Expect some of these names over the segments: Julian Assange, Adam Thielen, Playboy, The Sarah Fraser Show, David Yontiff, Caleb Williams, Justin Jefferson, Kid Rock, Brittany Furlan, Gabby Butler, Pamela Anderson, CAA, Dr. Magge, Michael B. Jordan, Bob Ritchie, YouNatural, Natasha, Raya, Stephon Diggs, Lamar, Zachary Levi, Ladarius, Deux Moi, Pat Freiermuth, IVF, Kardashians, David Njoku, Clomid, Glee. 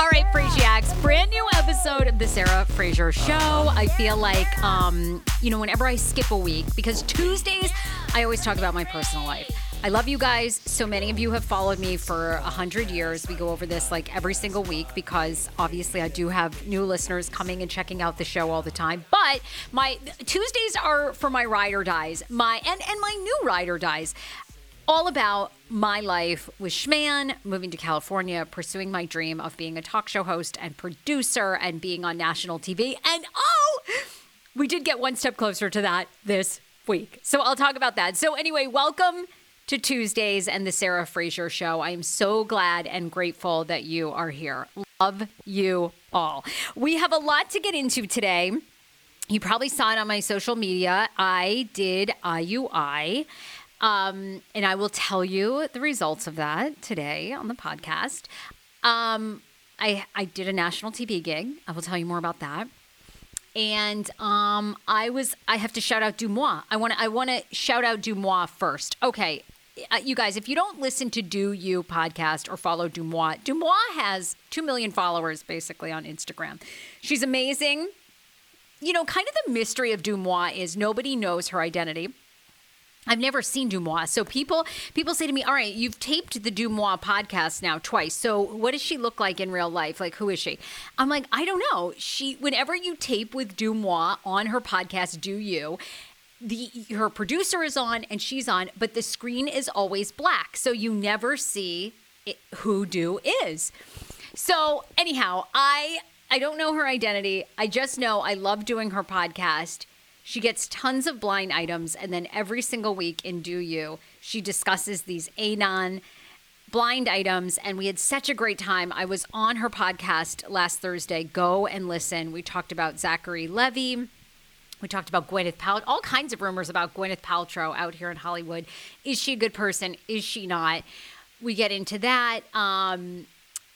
All right, Frasiacs, brand new episode of The Sarah Fraser Show. I feel like, whenever I skip a week, because Tuesdays, I always talk about my personal life. I love you guys. So many of you have followed me for 100 years. We go over this like every single week because obviously I do have new listeners coming and checking out the show all the time. But my Tuesdays are for my ride or dies, my new ride or dies. All about my life with Schman, moving to California, pursuing my dream of being a talk show host and producer and being on national TV. And we did get one step closer to that this week. So I'll talk about that. So anyway, welcome to Tuesdays and The Sarah Fraser Show. I am so glad and grateful that you are here. Love you all. We have a lot to get into today. You probably saw it on my social media. I did IUI. And I will tell you the results of that today on the podcast. I did a national TV gig. I will tell you more about that. And I have to shout out Deux Moi. I want to shout out Deux Moi first. Okay, you guys, if you don't listen to Do You podcast or follow Deux Moi has 2 million followers basically on Instagram. She's amazing. You know, kind of the mystery of Deux Moi is nobody knows her identity. I've never seen Deux Moi. So people say to me, all right, you've taped the Deux Moi podcast now twice. So what does she look like in real life? Like, who is she? I'm like, I don't know. Whenever you tape with Deux Moi on her podcast, Do You, her producer is on and she's on, but the screen is always black. So you never see who Deux is. So anyhow, I don't know her identity. I just know I love doing her podcast. She gets tons of blind items, and then every single week in Do You, she discusses these anon blind items, and we had such a great time. I was on her podcast last Thursday. Go and listen. We talked about Zachary Levi. We talked about Gwyneth Paltrow, all kinds of rumors about Gwyneth Paltrow out here in Hollywood. Is she a good person? Is she not? We get into that.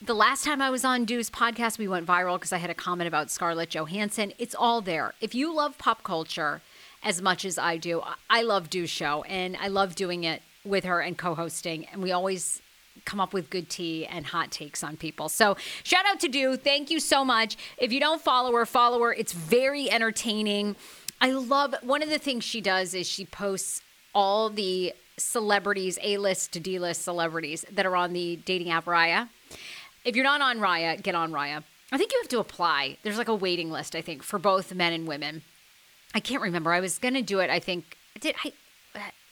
The last time I was on Deu's podcast, we went viral because I had a comment about Scarlett Johansson. It's all there. If you love pop culture as much as I do, I love Deu's show, and I love doing it with her and co-hosting, and we always come up with good tea and hot takes on people. So shout out to Deu. Thank you so much. If you don't follow her, follow her. It's very entertaining. I love, one of the things she does is she posts all the celebrities, A-list to D-list celebrities that are on the dating app Raya. If you're not on Raya, get on Raya. I think you have to apply. There's like a waiting list, I think, for both men and women. I can't remember. I was going to do it, I think.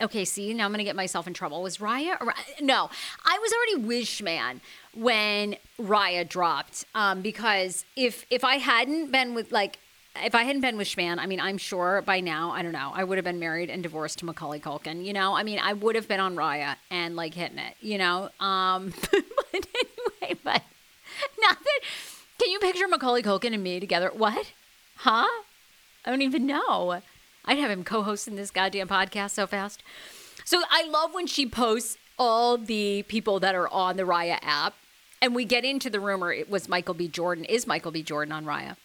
Okay, see, now I'm going to get myself in trouble. Was Raya? No, I was already with Schman when Raya dropped because if I hadn't been with, like, if I hadn't been with Schman, I mean, I'm sure by now, I don't know, I would have been married and divorced to Macaulay Culkin, you know? I mean, I would have been on Raya and, like, hitting it, you know? But anyway, but not that, can you picture Macaulay Culkin and me together? What? Huh? I don't even know. I'd have him co-hosting this goddamn podcast so fast. So I love when she posts all the people that are on the Raya app, and we get into the rumor it was Michael B. Jordan. Is Michael B. Jordan on Raya?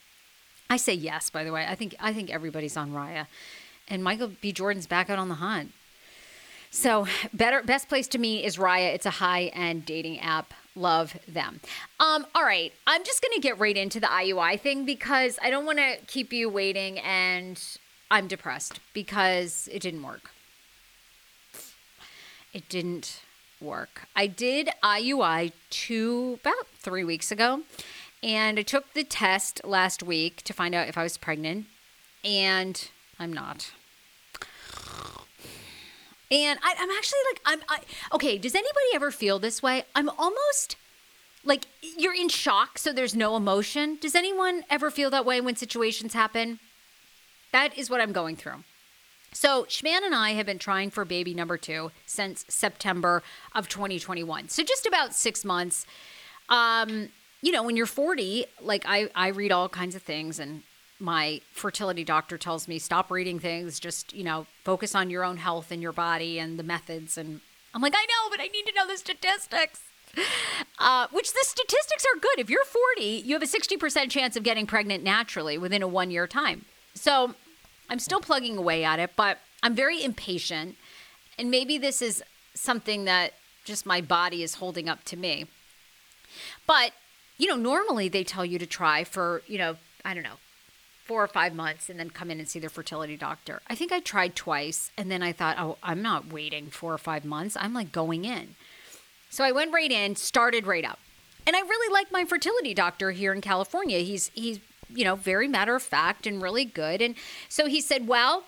I say yes, by the way. I think everybody's on Raya. And Michael B. Jordan's back out on the hunt. So best place to meet is Raya. It's a high-end dating app. Love them. All right. I'm just going to get right into the IUI thing because I don't want to keep you waiting, and I'm depressed because it didn't work. It didn't work. I did IUI about 3 weeks ago. And I took the test last week to find out if I was pregnant, and I'm not. And I'm actually, does anybody ever feel this way? I'm almost like you're in shock, so there's no emotion. Does anyone ever feel that way when situations happen? That is what I'm going through. So Schman and I have been trying for baby number 2 since September of 2021. So just about 6 months. You know, when you're 40, like I read all kinds of things, and my fertility doctor tells me, stop reading things, just, you know, focus on your own health and your body and the methods. And I'm like, I know, but I need to know the statistics, which the statistics are good. If you're 40, you have a 60% chance of getting pregnant naturally within a 1-year time. So I'm still plugging away at it, but I'm very impatient. And maybe this is something that just my body is holding up to me. But you know, normally they tell you to try for, you know, I don't know, 4 or 5 months and then come in and see their fertility doctor. I think I tried twice, and then I thought, oh, I'm not waiting 4 or 5 months. I'm like going in. So I went right in, started right up. And I really like my fertility doctor here in California. He's you know, very matter of fact and really good. And so he said, well,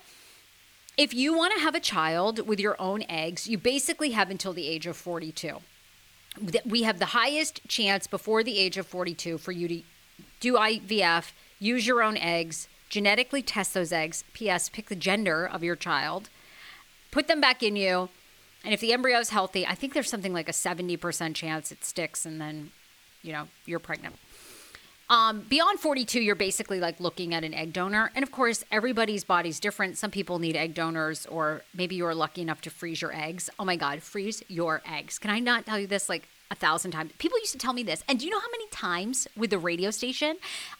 if you want to have a child with your own eggs, you basically have until the age of 42. We have the highest chance before the age of 42 for you to do IVF, use your own eggs, genetically test those eggs, P.S., pick the gender of your child, put them back in you, and if the embryo is healthy, I think there's something like a 70% chance it sticks, and then, you know, you're pregnant. Beyond 42, you're basically like looking at an egg donor. And of course, everybody's body's different. Some people need egg donors, or maybe you're lucky enough to freeze your eggs. Oh my God, freeze your eggs. Can I not tell you this like 1,000 times? People used to tell me this. And do you know how many times with the radio station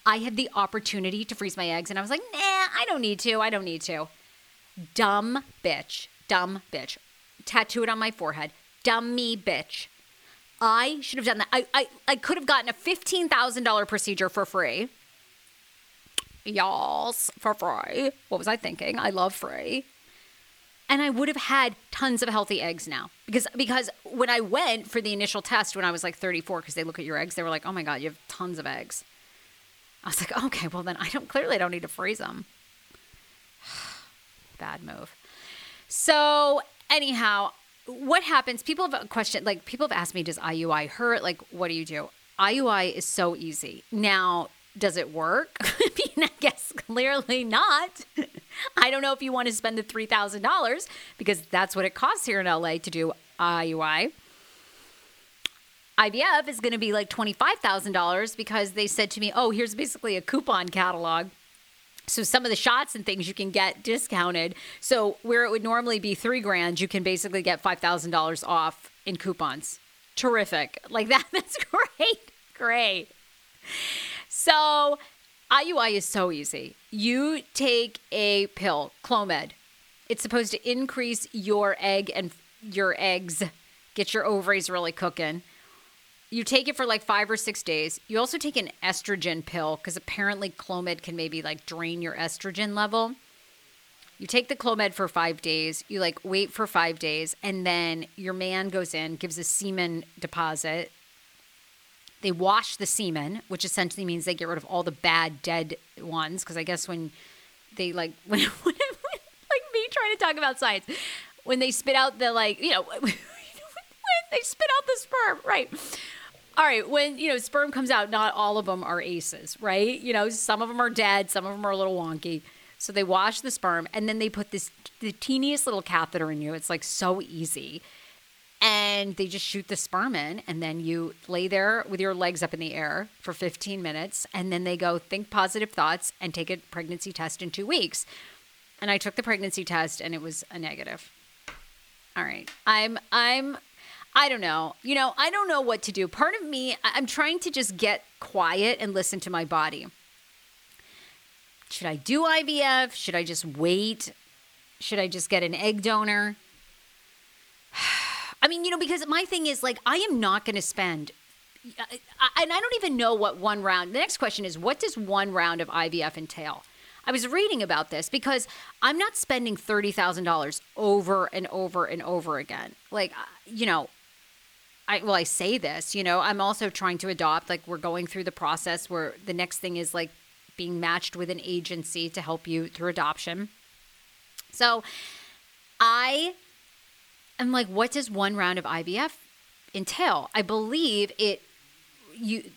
I had the opportunity to freeze my eggs? And I was like, nah, I don't need to. Dumb bitch. Tattoo it on my forehead. Dummy bitch. I should have done that. I could have gotten a $15,000 procedure for free. Y'alls, for free. What was I thinking? I love free. And I would have had tons of healthy eggs now. Because when I went for the initial test when I was like 34, because they look at your eggs, they were like, oh my God, you have tons of eggs. I was like, okay, well then I don't need to freeze them. Bad move. So anyhow, what happens? People have asked me, does IUI hurt? Like, what do you do? IUI is so easy. Now, does it work? I mean, I guess clearly not. I don't know if you want to spend the $3,000 because that's what it costs here in LA to do IUI. IVF is going to be like $25,000 because they said to me, oh, here's basically a coupon catalog. So some of the shots and things you can get discounted. So where it would normally be $3,000, you can basically get $5,000 off in coupons. Terrific. Like that. That's great. Great. So IUI is so easy. You take a pill, Clomid. It's supposed to increase your egg and your eggs, get your ovaries really cooking. You take it for like 5 or 6 days. You also take an estrogen pill because apparently Clomid can maybe like drain your estrogen level. You take the Clomid for 5 days. You like wait for 5 days. And then your man goes in, gives a semen deposit. They wash the semen, which essentially means they get rid of all the bad dead ones. Because I guess when they like, when like me trying to talk about science, when they spit out the like, you know, when they spit out the sperm, right? All right, when, you know, sperm comes out, not all of them are aces, right? You know, some of them are dead, some of them are a little wonky. So they wash the sperm, and then they put the teeniest little catheter in you. It's like so easy. And they just shoot the sperm in, and then you lay there with your legs up in the air for 15 minutes, and then they go think positive thoughts and take a pregnancy test in 2 weeks. And I took the pregnancy test, and it was a negative. All right, I don't know. You know, I don't know what to do. Part of me, I'm trying to just get quiet and listen to my body. Should I do IVF? Should I just wait? Should I just get an egg donor? I mean, you know, because my thing is like, I am not going to spend, and I don't even know what one round. The next question is, what does one round of IVF entail? I was reading about this because I'm not spending $30,000 over and over and over again. Like, you know, I say this, you know, I'm also trying to adopt, like we're going through the process where the next thing is like being matched with an agency to help you through adoption. So I am like, what does one round of IVF entail? I believe the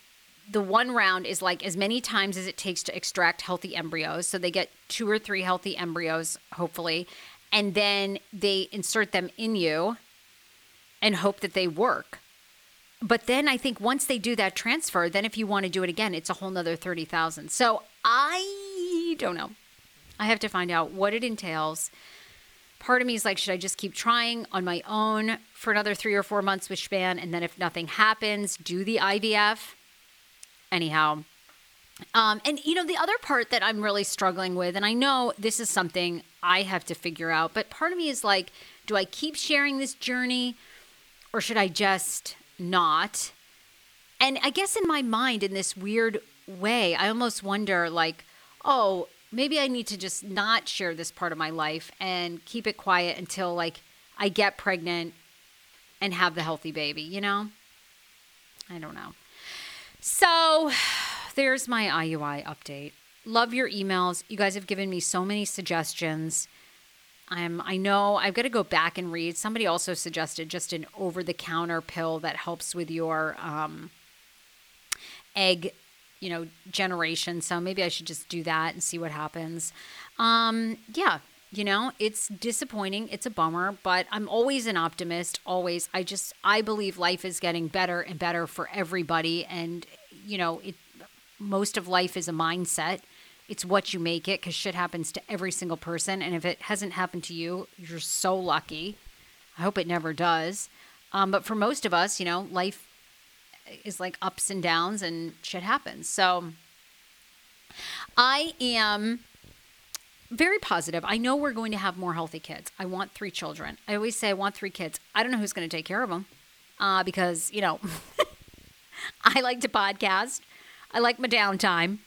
one round is like as many times as it takes to extract healthy embryos. So they get 2 or 3 healthy embryos, hopefully, and then they insert them in you and hope that they work. But then I think once they do that transfer, then if you want to do it again, it's a whole nother $30,000. So I don't know. I have to find out what it entails. Part of me is like, should I just keep trying on my own for another 3 or 4 months with Schman? And then if nothing happens, do the IVF. Anyhow, and you know, the other part that I'm really struggling with, and I know this is something I have to figure out, but part of me is like, do I keep sharing this journey or should I just not? And I guess in my mind, in this weird way, I almost wonder like, oh, maybe I need to just not share this part of my life and keep it quiet until like I get pregnant and have the healthy baby, you know? I don't know. So there's my IUI update. Love your emails. You guys have given me so many suggestions. I know I've got to go back and read. Somebody also suggested just an over-the-counter pill that helps with your egg, you know, generation. So maybe I should just do that and see what happens. Yeah, you know, it's disappointing. It's a bummer, but I'm always an optimist, always. I believe life is getting better and better for everybody. And, you know, most of life is a mindset. It's what you make it, because shit happens to every single person. And if it hasn't happened to you, you're so lucky. I hope it never does. But for most of us, you know, life is like ups and downs and shit happens. So I am very positive. I know we're going to have more healthy kids. I want 3 children. I always say I want 3 kids. I don't know who's going to take care of them because, you know, I like to podcast. I like my downtime.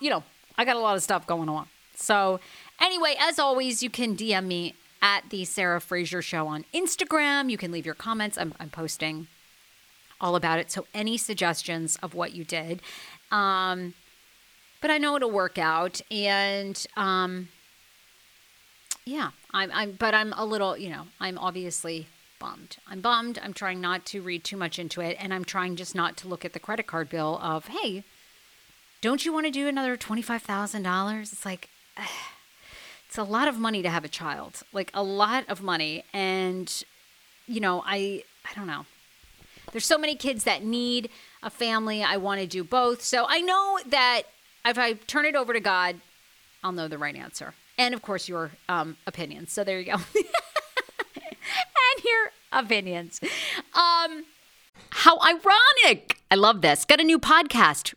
You know, I got a lot of stuff going on. So anyway, as always, you can DM me at The Sarah Fraser Show on Instagram. You can leave your comments. I'm posting all about it. So any suggestions of what you did, but I know it'll work out, and yeah, I'm. But I'm a little, you know, I'm obviously bummed. I'm bummed. I'm trying not to read too much into it. And I'm trying just not to look at the credit card bill of, hey, don't you want to do another $25,000? It's like, it's a lot of money to have a child, like a lot of money. And, you know, I don't know. There's so many kids that need a family. I want to do both. So I know that if I turn it over to God, I'll know the right answer. And, of course, your opinions. So there you go. And your opinions. How ironic. I love this. Got a new podcast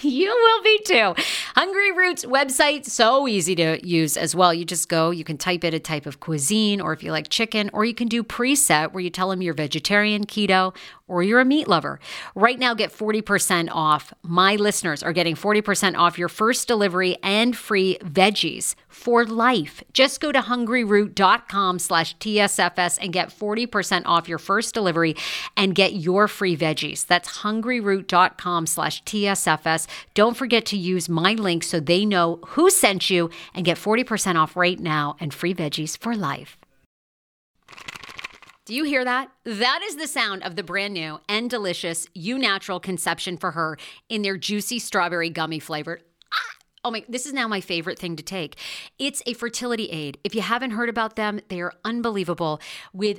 You will be too. Hungry Root's website, so easy to use as well. You just go, you can type in a type of cuisine, or if you like chicken, or you can do preset where you tell them you're vegetarian, keto, or you're a meat lover. Right now, get 40% off. My listeners are getting 40% off your first delivery and free veggies for life. Just go to hungryroot.com/TSFS and get 40% off your first delivery and get your free veggies. That's hungryroot.com/TSFS. Don't forget to use my link so they know who sent you and get 40% off right now and free veggies for life. Do you hear that? That is the sound of the brand new and delicious YouNatural Conception for Her in their juicy strawberry gummy flavored. Oh my, this is now my favorite thing to take. It's a fertility aid. If you haven't heard about them, they are unbelievable with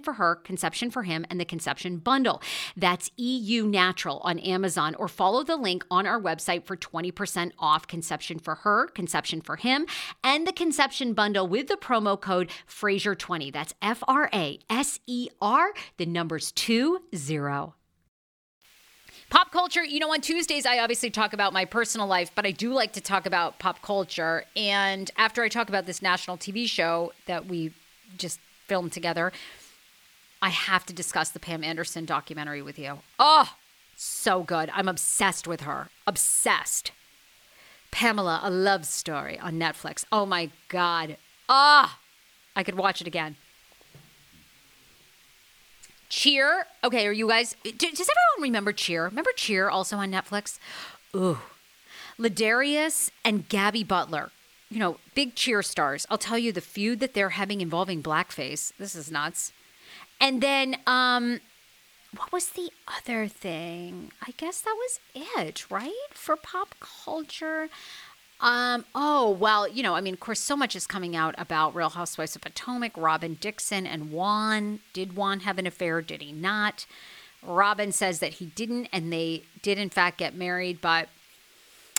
for Her, Conception for Him, and the Conception Bundle. That's EUNatural on Amazon, or follow the link on our website for 20% off Conception for Her, Conception for Him, and the Conception Bundle with the promo code Fraser20. That's F-R-A-S-E-R, the numbers 20. Pop culture, you know, on Tuesdays, I obviously talk about my personal life, but I do like to talk about pop culture. And after I talk about this national TV show that we just filmed together, I have to discuss the Pam Anderson documentary with you. Oh, so good. I'm obsessed with her. Obsessed. Pamela, A Love Story on Netflix. Oh my God. Ah. I could watch it again. Cheer. Okay, are you guys... Does everyone remember Cheer? Remember Cheer, also on Netflix? Ooh. Ladarius and Gabby Butler. You know, big Cheer stars. I'll tell you the feud that they're having involving blackface. This is nuts. And then, what was the other thing? I guess that was it, right? For pop culture... you know, I mean, of course, so much is coming out about Real Housewives of Potomac, Robin Dixon and Juan. Did Juan have an affair? Did he not? Robin says that he didn't, and they did, in fact, get married. But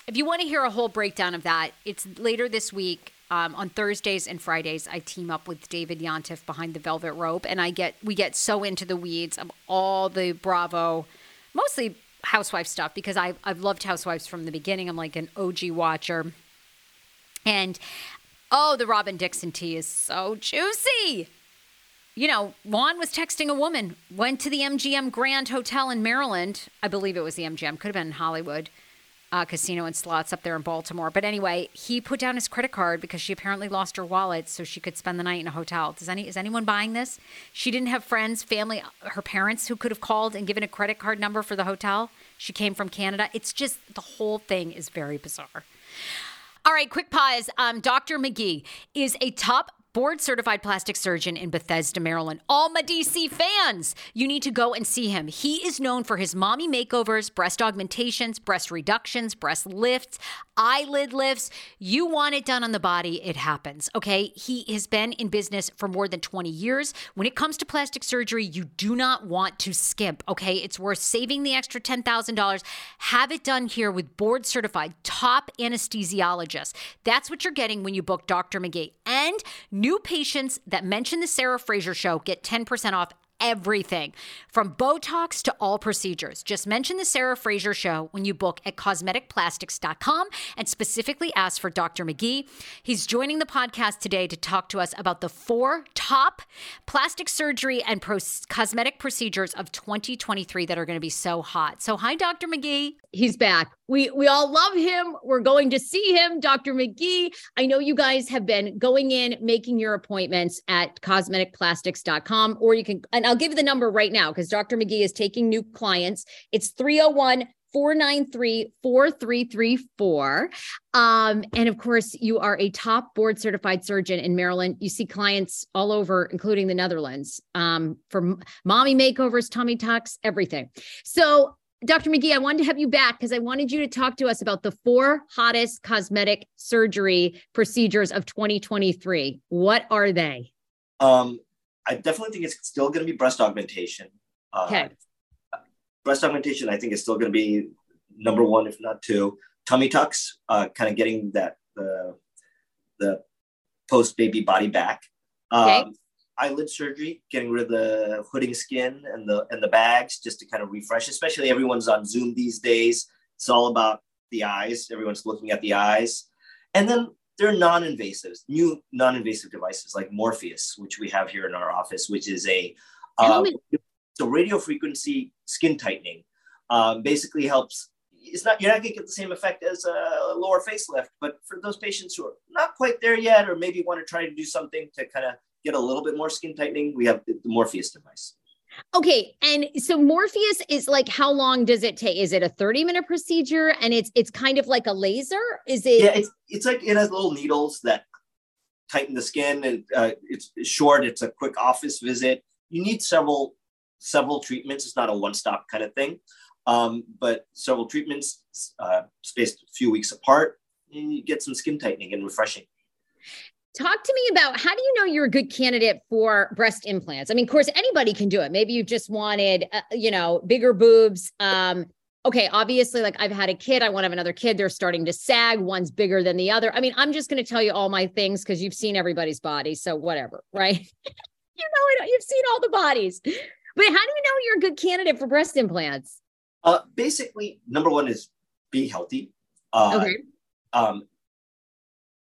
if you want to hear a whole breakdown of that, it's later this week. On Thursdays and Fridays, I team up with David Yontiff behind the Velvet Rope, and we get so into the weeds of all the Bravo, mostly Housewife stuff, because I've loved Housewives from the beginning. I'm like an OG watcher. And, oh, the Robin Dixon tea is so juicy. You know, Juan was texting a woman, went to the MGM Grand Hotel in Maryland. I believe it was the MGM. Could have been in Hollywood. Casino and slots up there in Baltimore. But anyway, he put down his credit card because she apparently lost her wallet so she could spend the night in a hotel. Is anyone buying this? She didn't have friends, family, her parents who could have called and given a credit card number for the hotel. She came from Canada. It's just, the whole thing is very bizarre. All right, quick pause. Dr. Magge is a top board-certified plastic surgeon in Bethesda, Maryland. All my DC fans, you need to go and see him. He is known for his mommy makeovers, breast augmentations, breast reductions, breast lifts, eyelid lifts. You want it done on the body, it happens, okay? He has been in business for more than 20 years. When it comes to plastic surgery, you do not want to skimp, okay? It's worth saving the extra $10,000. Have it done here with board-certified top anesthesiologists. That's what you're getting when you book Dr. Magge. And new patients that mention the Sarah Fraser Show get 10% off everything, from Botox to all procedures. Just mention the Sarah Fraser Show when you book at cosmeticplastics.com and specifically ask for Dr. Magge. He's joining the podcast today to talk to us about the 4 top plastic surgery and cosmetic procedures of 2023 that are going to be so hot. So hi, Dr. Magge. He's back. We all love him. We're going to see him, Dr. Magge. I know you guys have been going in, making your appointments at cosmeticplastics.com, or you can, and I'll give you the number right now because Dr. Magge is taking new clients. It's 301-493-4334. And of course, you are a top board certified surgeon in Maryland. You see clients all over, including the Netherlands, for mommy makeovers, tummy tucks, everything. So Dr. Magge, I wanted to have you back because I wanted you to talk to us about the 4 hottest cosmetic surgery procedures of 2023. What are they? I definitely think it's still going to be breast augmentation. Okay. Breast augmentation, I think, is still going to be number 1, if not 2. Tummy tucks, kind of getting that the post-baby body back. Okay. Eyelid surgery, getting rid of the hooding skin and the bags, just to kind of refresh, especially everyone's on Zoom these days. It's all about the eyes. Everyone's looking at the eyes. And then there are non-invasives, new non-invasive devices like Morpheus, which we have here in our office, which is a radio frequency skin tightening. Basically helps it's not, you're not going to get the same effect as a lower facelift. But for those patients who are not quite there yet, or maybe want to try to do something to kind of get a little bit more skin tightening, we have the Morpheus device. Okay. And so Morpheus is like, how long does it take? Is it a 30-minute procedure? And it's kind of like a laser? Is it? Yeah, it's like, it has little needles that tighten the skin, and it's short. It's a quick office visit. You need several treatments. It's not a one-stop kind of thing, but several treatments spaced a few weeks apart, and you get some skin tightening and refreshing. Talk to me about, how do you know you're a good candidate for breast implants? I mean, of course, anybody can do it. Maybe you just wanted, bigger boobs. Okay, obviously, like, I've had a kid. I want to have another kid. They're starting to sag. One's bigger than the other. I mean, I'm just going to tell you all my things because you've seen everybody's body. So whatever, right? You've seen all the bodies. But how do you know you're a good candidate for breast implants? Basically, number one is be healthy. Okay.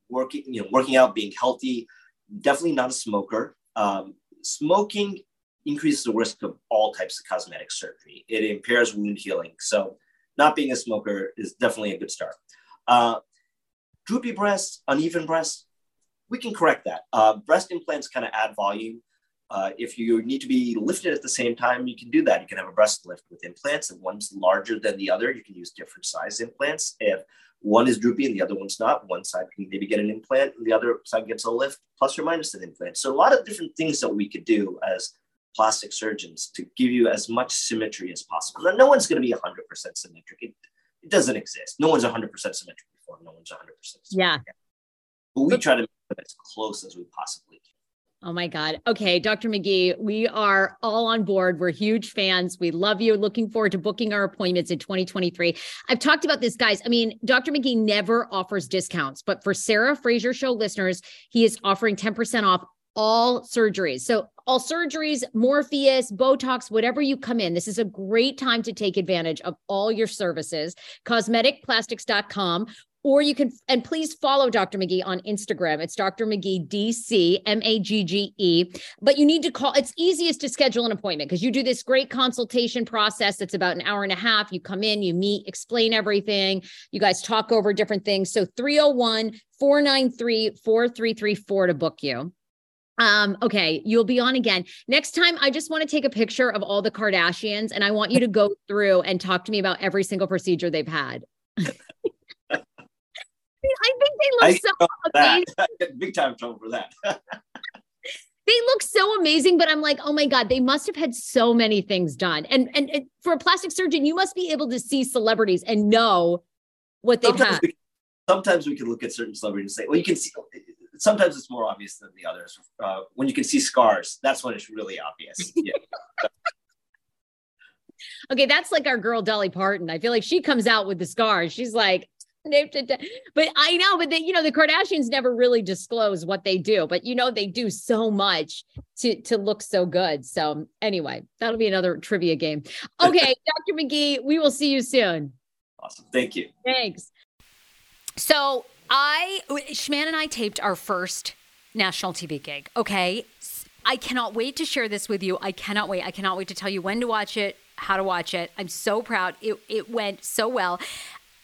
Working out, being healthy, definitely not a smoker. Smoking increases the risk of all types of cosmetic surgery. It impairs wound healing. So not being a smoker is definitely a good start. Droopy breasts, uneven breasts, we can correct that. Breast implants kind of add volume. If you need to be lifted at the same time, you can do that. You can have a breast lift with implants, and one's larger than the other. You can use different size implants. If one is droopy and the other one's not, one side can maybe get an implant and the other side gets a lift, plus or minus an implant. So a lot of different things that we could do as plastic surgeons to give you as much symmetry as possible. Now, no one's going to be 100% symmetric. It doesn't exist. No one's 100% symmetric before. No one's 100% symmetric. Yeah. But we try to make it as close as we possibly can. Oh my God. Okay. Dr. Magge, we are all on board. We're huge fans. We love you. Looking forward to booking our appointments in 2023. I've talked about this, guys. I mean, Dr. Magge never offers discounts, but for Sarah Fraser Show listeners, he is offering 10% off all surgeries. So all surgeries, Morpheus, Botox, whatever you come in, this is a great time to take advantage of all your services. Cosmeticplastics.com. Or you can, and please follow Dr. Magge on Instagram. It's Dr. Magge DC, M-A-G-G-E. But you need to call. It's easiest to schedule an appointment because you do this great consultation process that's about an hour and a half. You come in, you meet, explain everything. You guys talk over different things. So 301-493-4334 to book you. Okay. You'll be on again next time. I just want to take a picture of all the Kardashians, and I want you to go through and talk to me about every single procedure they've had. I think they look so amazing. Big time trouble for that. They look so amazing, but I'm like, oh my God, they must have had so many things done. And for a plastic surgeon, you must be able to see celebrities and know what they've had. Sometimes we can look at certain celebrities and say, well, you can see, sometimes it's more obvious than the others. When you can see scars, that's when it's really obvious. Yeah. Okay. That's like our girl, Dolly Parton. I feel like she comes out with the scars. She's like, but I know, but they, the Kardashians never really disclose what they do, but they do so much to look so good. So anyway, that'll be another trivia game. Okay. Dr. Magge, we will see you soon. Awesome. Thank you. Thanks. So Schman and I taped our first national TV gig. Okay. I cannot wait to share this with you. I cannot wait. I cannot wait to tell you when to watch it, how to watch it. I'm so proud. It went so well.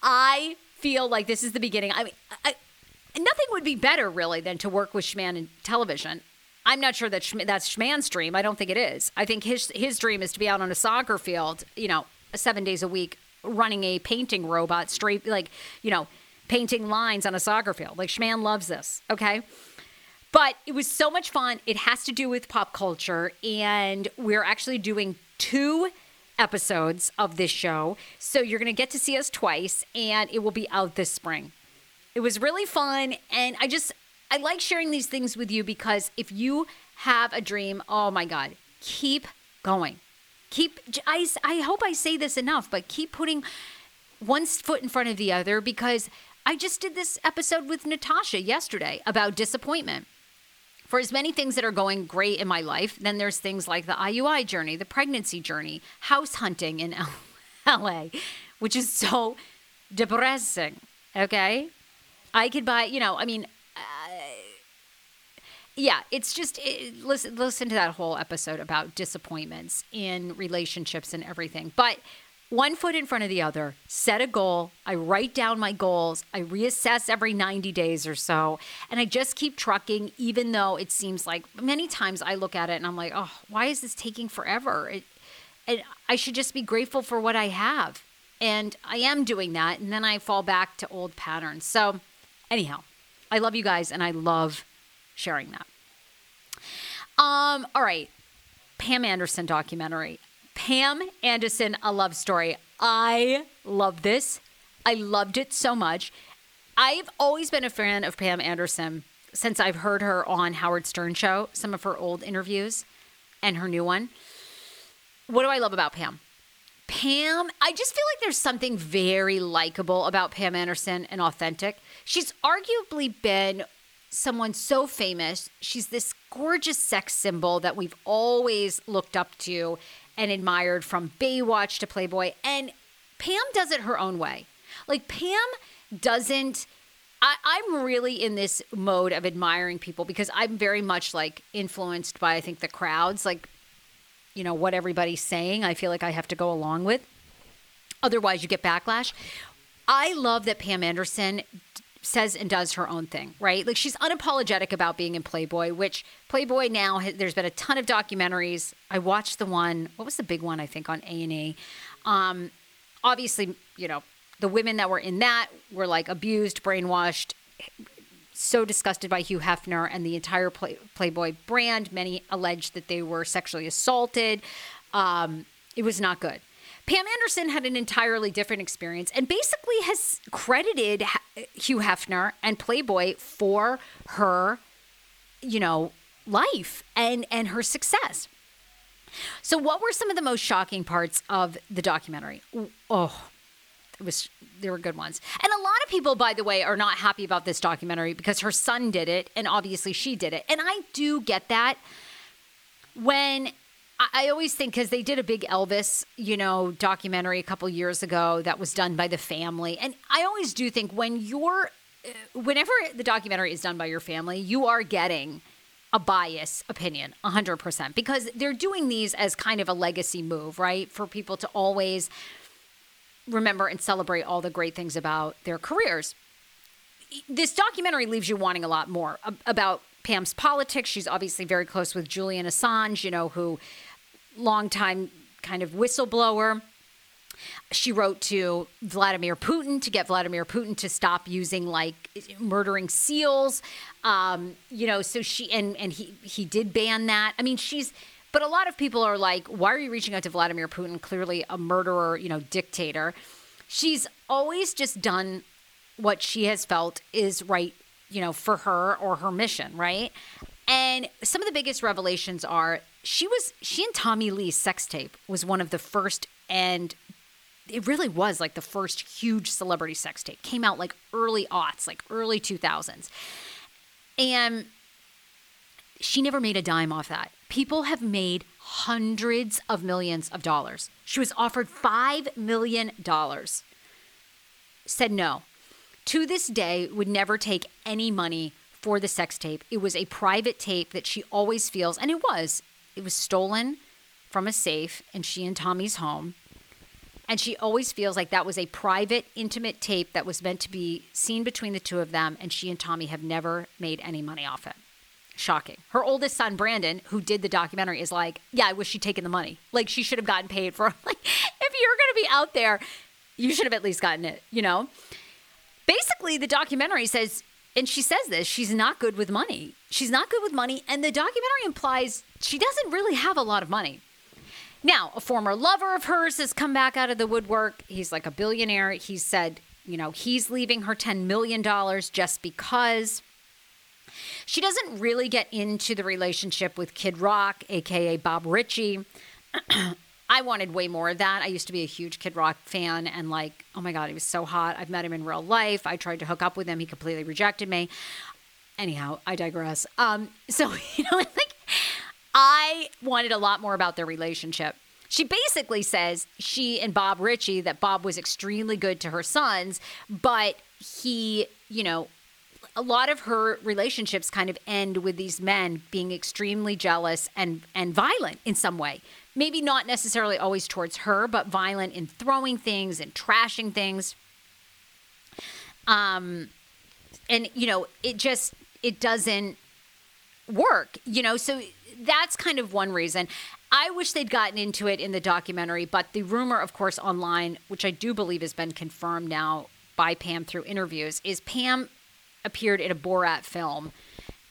I feel like this is the beginning. I mean, nothing would be better, really, than to work with Schman in television. I'm not sure that that's Schman's dream. I don't think it is. I think his dream is to be out on a soccer field, 7 days a week, running a painting robot straight, painting lines on a soccer field. Like, Schman loves this, okay? But it was so much fun. It has to do with pop culture, and we're actually doing two episodes of this show. So you're going to get to see us twice, and it will be out this spring. It was really fun. And I like sharing these things with you because if you have a dream, oh my God, keep going. I hope I say this enough, but keep putting one foot in front of the other, because I just did this episode with Natasha yesterday about disappointment. For as many things that are going great in my life, then there's things like the IUI journey, the pregnancy journey, house hunting in LA, which is so depressing, okay? I could buy, it's just, listen to that whole episode about disappointments in relationships and everything. But one foot in front of the other, set a goal. I write down my goals. I reassess every 90 days or so. And I just keep trucking, even though it seems like many times I look at it and I'm like, oh, why is this taking forever? And I should just be grateful for what I have. And I am doing that. And then I fall back to old patterns. So anyhow, I love you guys and I love sharing that. All right. Pam Anderson documentary. Pam Anderson, A Love Story. I love this. I loved it so much. I've always been a fan of Pam Anderson since I've heard her on Howard Stern Show, some of her old interviews and her new one. What do I love about Pam? Pam, I just feel like there's something very likable about Pam Anderson and authentic. She's arguably been someone so famous. She's this gorgeous sex symbol that we've always looked up to and admired, from Baywatch to Playboy. And Pam does it her own way. Like, Pam doesn't, I'm really in this mode of admiring people because I'm very much like influenced by, I think, the crowds, like, you know, what everybody's saying. I feel like I have to go along with. Otherwise you get backlash. I love that Pam Anderson says and does her own thing, right? Like, she's unapologetic about being in Playboy, which Playboy now, there's been a ton of documentaries. I watched the one, what was the big one, I think, on A&E. Obviously, you know, the women that were in that were like abused, brainwashed, so disgusted by Hugh Hefner and the entire Playboy brand. Many alleged that they were sexually assaulted. It was not good. Pam Anderson had an entirely different experience and basically has credited Hugh Hefner and Playboy for her, you know, life and her success. So what were some of the most shocking parts of the documentary? Oh, there were good ones. And a lot of people, by the way, are not happy about this documentary because her son did it and obviously she did it. And I do get that. When I always think, because they did a big Elvis, you know, documentary a couple years ago that was done by the family. And I always do think whenever the documentary is done by your family, you are getting a biased opinion, 100%, because they're doing these as kind of a legacy move, right? For people to always remember and celebrate all the great things about their careers. This documentary leaves you wanting a lot more about Pam's politics. She's obviously very close with Julian Assange, you know, who longtime kind of whistleblower. She wrote to Vladimir Putin to get Vladimir Putin to stop using, like, murdering seals. You know, so she, and he did ban that. I mean, but a lot of people are like, why are you reaching out to Vladimir Putin? Clearly a murderer, you know, dictator. She's always just done what she has felt is right, you know, for her or her mission, right? And some of the biggest revelations are she and Tommy Lee's sex tape was one of the first, and it really was like the first huge celebrity sex tape. Came out like early aughts, like early 2000s. And she never made a dime off that. People have made hundreds of millions of dollars. She was offered $5 million. Said no. To this day, would never take any money for the sex tape. It was a private tape that she always feels, and it was stolen from a safe in she and Tommy's home. And she always feels like that was a private, intimate tape that was meant to be seen between the two of them, and she and Tommy have never made any money off it. Shocking. Her oldest son, Brandon, who did the documentary, is like, yeah, I wish she'd taken the money. Like, she should have gotten paid for it. Like, if you're going to be out there, you should have at least gotten it, you know? Basically, the documentary says, and she says this, she's not good with money. She's not good with money, and the documentary implies she doesn't really have a lot of money. Now, a former lover of hers has come back out of the woodwork. He's like a billionaire. He said, you know, he's leaving her $10 million just because. She doesn't really get into the relationship with Kid Rock, a.k.a. Bob Ritchie. I wanted way more of that. I used to be a huge Kid Rock fan and like, oh my God, he was so hot. I've met him in real life. I tried to hook up with him. He completely rejected me. Anyhow, I digress. So, you know, like, I wanted a lot more about their relationship. She basically says she and Bob Ritchie, that Bob was extremely good to her sons, but he, you know, a lot of her relationships kind of end with these men being extremely jealous and violent in some way. maybe not necessarily always towards her, but violent in throwing things and trashing things. And, you know, it just, it doesn't work, you know, so that's kind of one reason. I wish they'd gotten into it in the documentary, but the rumor, of course, online, which I do believe has been confirmed now by Pam through interviews, is Pam appeared in a Borat film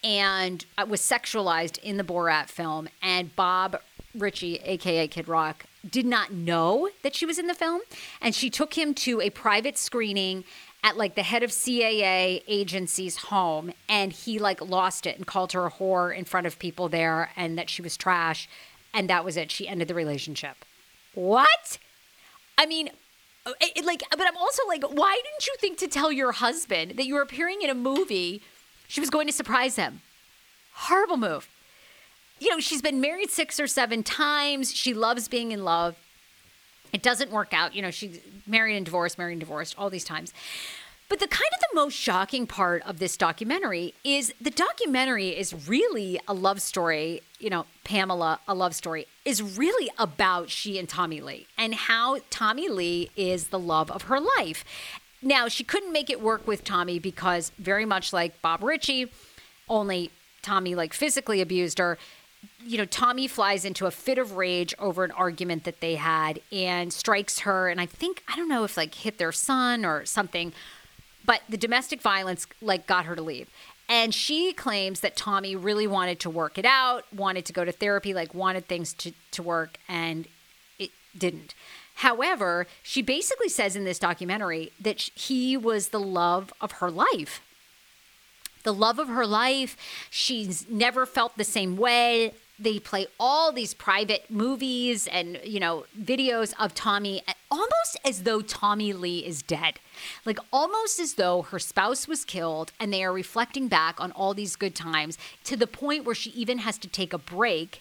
and was sexualized in the Borat film, and Bob Ritchie, a.k.a. Kid Rock, did not know that she was in the film, and she took him to a private screening at, like, the head of CAA agency's home, and he, like, lost it and called her a whore in front of people there and that she was trash, and that was it. She ended the relationship. What? I mean, but I'm also like, why didn't you think to tell your husband that you were appearing in a movie? She was going to surprise him. Horrible move. You know, she's been married 6 or 7 times. She loves being in love. It doesn't work out. You know, she's married and divorced all these times. But the kind of the most shocking part of this documentary is the documentary is really a love story. You know, Pamela, a love story, is really about she and Tommy Lee and how Tommy Lee is the love of her life. Now, she couldn't make it work with Tommy because very much like Bob Ritchie, only Tommy like physically abused her. You know, Tommy flies into a fit of rage over an argument that they had and strikes her. And I think, I don't know if like hit their son or something, but the domestic violence like got her to leave. And she claims that Tommy really wanted to work it out, wanted to go to therapy, like wanted things to work, and it didn't. However, she basically says in this documentary that he was the love of her life. The love of her life. She's never felt the same way. They play all these private movies and, you know, videos of Tommy, almost as though Tommy Lee is dead. Like almost as though her spouse was killed and they are reflecting back on all these good times, to the point where she even has to take a break,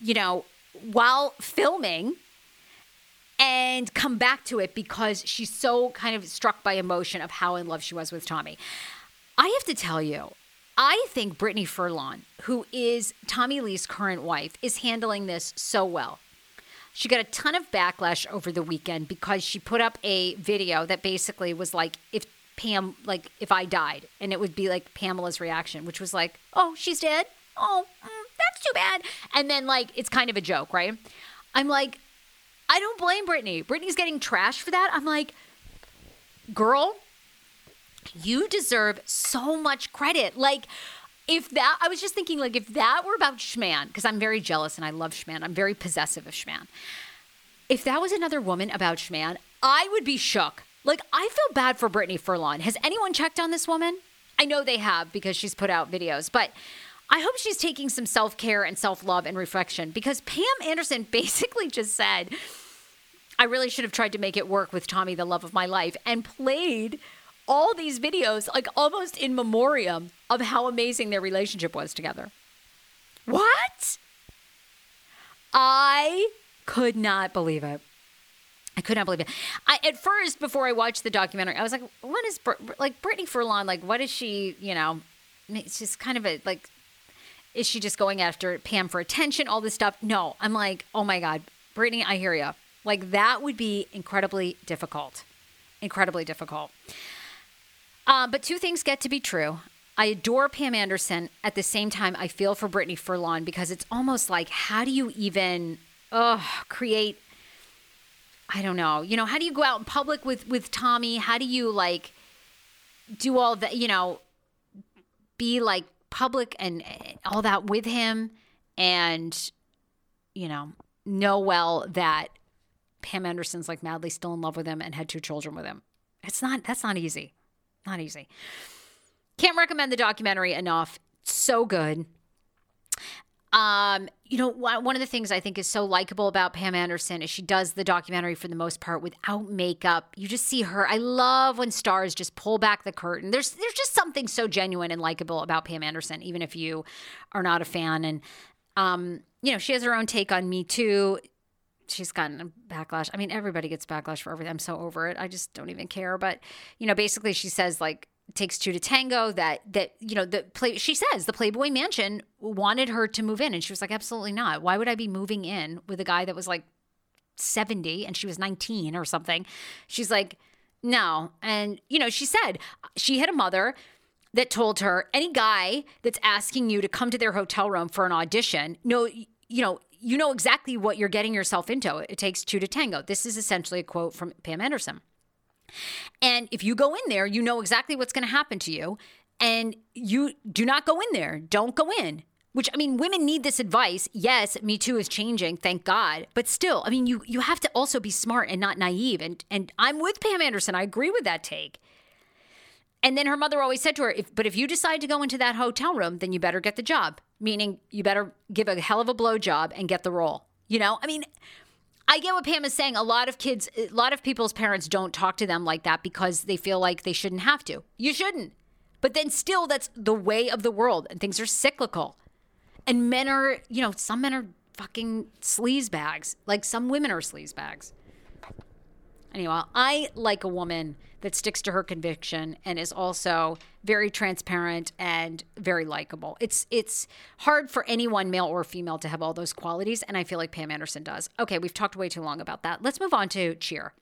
you know, while filming and come back to it because she's so kind of struck by emotion of how in love she was with Tommy. I have to tell you, I think Brittany Furlan, who is Tommy Lee's current wife, is handling this so well. She got a ton of backlash over the weekend because she put up a video that basically was like, if I died, and it would be like Pamela's reaction, which was like, oh, she's dead. Oh, that's too bad. And then like, it's kind of a joke, right? I'm like, I don't blame Brittany. Brittany's getting trashed for that. I'm like, girl, you deserve so much credit. Like, I was just thinking, like, if that were about Schman, because I'm very jealous and I love Schman. I'm very possessive of Schman. If that was another woman about Schman, I would be shook. Like, I feel bad for Brittany Furlan. Has anyone checked on this woman? I know they have because she's put out videos, but I hope she's taking some self-care and self-love and reflection, because Pam Anderson basically just said, I really should have tried to make it work with Tommy, the love of my life, and played all these videos, like almost in memoriam of how amazing their relationship was together. What? I could not believe it. I could not believe it. At first, before I watched the documentary, I was like, what is, like, Brittany Furlan, like, what is she, you know, it's just kind of a, like, is she just going after Pam for attention, all this stuff? No, I'm like, oh my God, Brittany, I hear you. Like, that would be incredibly difficult. Incredibly difficult. But two things get to be true. I adore Pam Anderson. At the same time, I feel for Brittany Furlan, because it's almost like, how do you even create, I don't know, you know, how do you go out in public with Tommy? How do you like do all that, you know, be like public and all that with him, and, you know well that Pam Anderson's like madly still in love with him and had 2 children with him. That's not easy. Not easy. Can't recommend the documentary enough. It's so good. You know, one of the things I think is so likable about Pam Anderson is she does the documentary for the most part without makeup. You just see her. I love when stars just pull back the curtain. There's just something so genuine and likable about Pam Anderson, even if you are not a fan. And, you know, she has her own take on Me Too. She's gotten backlash. I mean, everybody gets backlash for everything. I'm so over it. I just don't even care. But, you know, basically she says, like, Takes Two to Tango, that you know, she says the Playboy Mansion wanted her to move in, and she was like, absolutely not. Why would I be moving in with a guy that was like 70 and she was 19 or something? She's like, no. And you know, she said she had a mother that told her, any guy that's asking you to come to their hotel room for an audition, no, you know exactly what you're getting yourself into. It takes two to tango. This is essentially a quote from Pam Anderson. And if you go in there, you know exactly what's going to happen to you, and you do not go in there. Don't go in. Which, I mean, women need this advice. Yes, Me Too is changing, thank God. But still, I mean, you have to also be smart and not naive. And I'm with Pam Anderson. I agree with that take. And then her mother always said to her, if you decide to go into that hotel room, then you better get the job. Meaning you better give a hell of a blowjob and get the role. You know, I mean, I get what Pam is saying. A lot of people's parents don't talk to them like that because they feel like they shouldn't have to. You shouldn't. But then still, that's the way of the world, and things are cyclical. And men are, you know, some men are fucking sleazebags. Like some women are sleazebags. Anyway, I like a woman that sticks to her conviction and is also very transparent and very likable. It's hard for anyone, male or female, to have all those qualities, and I feel like Pam Anderson does. Okay, we've talked way too long about that. Let's move on to Cheer.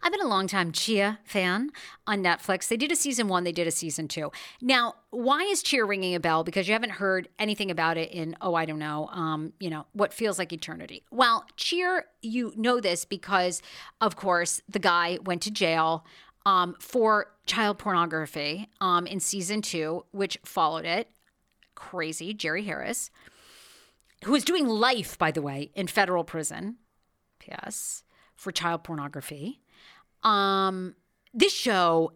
I've been a longtime Cheer fan on Netflix. They did a season 1. They did a season 2. Now, why is Cheer ringing a bell? Because you haven't heard anything about it in, what feels like eternity. Well, Cheer, you know this because, of course, the guy went to jail for child pornography in season 2, which followed it. Crazy. Jerry Harris, who is doing life, by the way, in federal prison, P.S., for child pornography. This show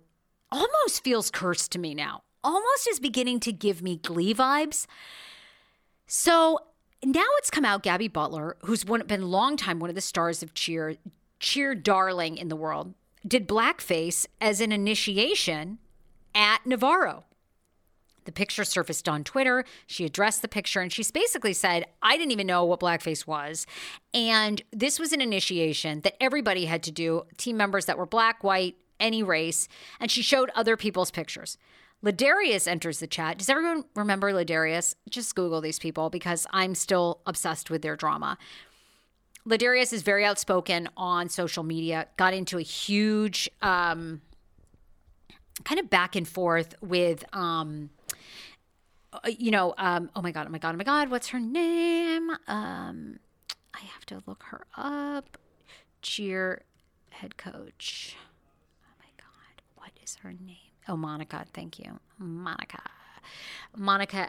almost feels cursed to me now. Almost is beginning to give me Glee vibes. So now it's come out, Gabby Butler, who's been a long time one of the stars of Cheer darling in the world, did blackface as an initiation at Navarro. The picture surfaced on Twitter. She addressed the picture, and she's basically said, I didn't even know what blackface was. And this was an initiation that everybody had to do, team members that were black, white, any race. And she showed other people's pictures. Ladarius enters the chat. Does everyone remember Ladarius? Just Google these people because I'm still obsessed with their drama. Ladarius is very outspoken on social media, got into a huge kind of back and forth with oh my God, what's her name? I have to look her up. Cheer head coach. Oh my God, what is her name? Oh, Monica, thank you. Monica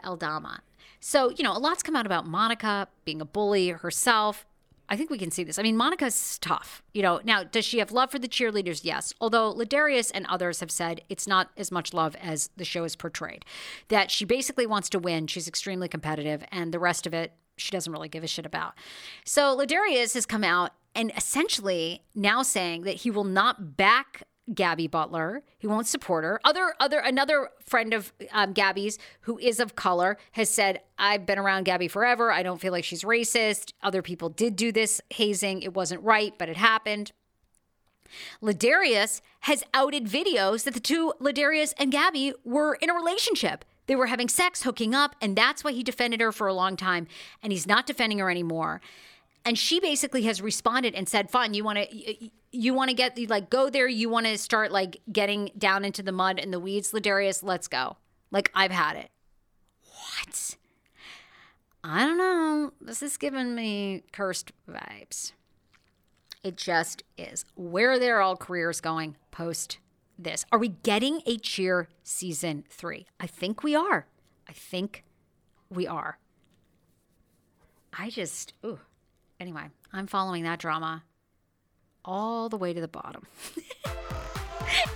Aldama. So, you know, a lot's come out about Monica being a bully herself. I think we can see this. I mean, Monica's tough. You know, now, does she have love for the cheerleaders? Yes. Although Ladarius and others have said it's not as much love as the show is portrayed. That she basically wants to win. She's extremely competitive. And the rest of it, she doesn't really give a shit about. So Ladarius has come out and essentially now saying that he will not back Gabby Butler. He won't support her. Another friend of Gabby's who is of color has said, I've been around Gabby forever. I don't feel like she's racist. Other people did do this hazing. It wasn't right, but it happened. Ladarius has outed videos that the two, Ladarius and Gabby, were in a relationship. They were having sex, hooking up, and that's why he defended her for a long time, and he's not defending her anymore. And she basically has responded and said, fine, you want to get, like, go there. You want to start, like, getting down into the mud and the weeds, Ladarius, let's go. Like, I've had it. What? I don't know. This is giving me cursed vibes. It just is. Where are their all careers going post this? Are we getting a Cheer season 3? I think we are. I just, ooh. Anyway, I'm following that drama all the way to the bottom.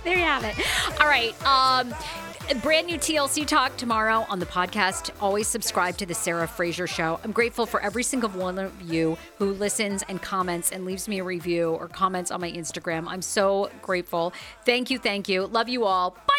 There you have it. All right. Brand new TLC talk tomorrow on the podcast. Always subscribe to The Sarah Fraser Show. I'm grateful for every single one of you who listens and comments and leaves me a review or comments on my Instagram. I'm so grateful. Thank you. Love you all. Bye.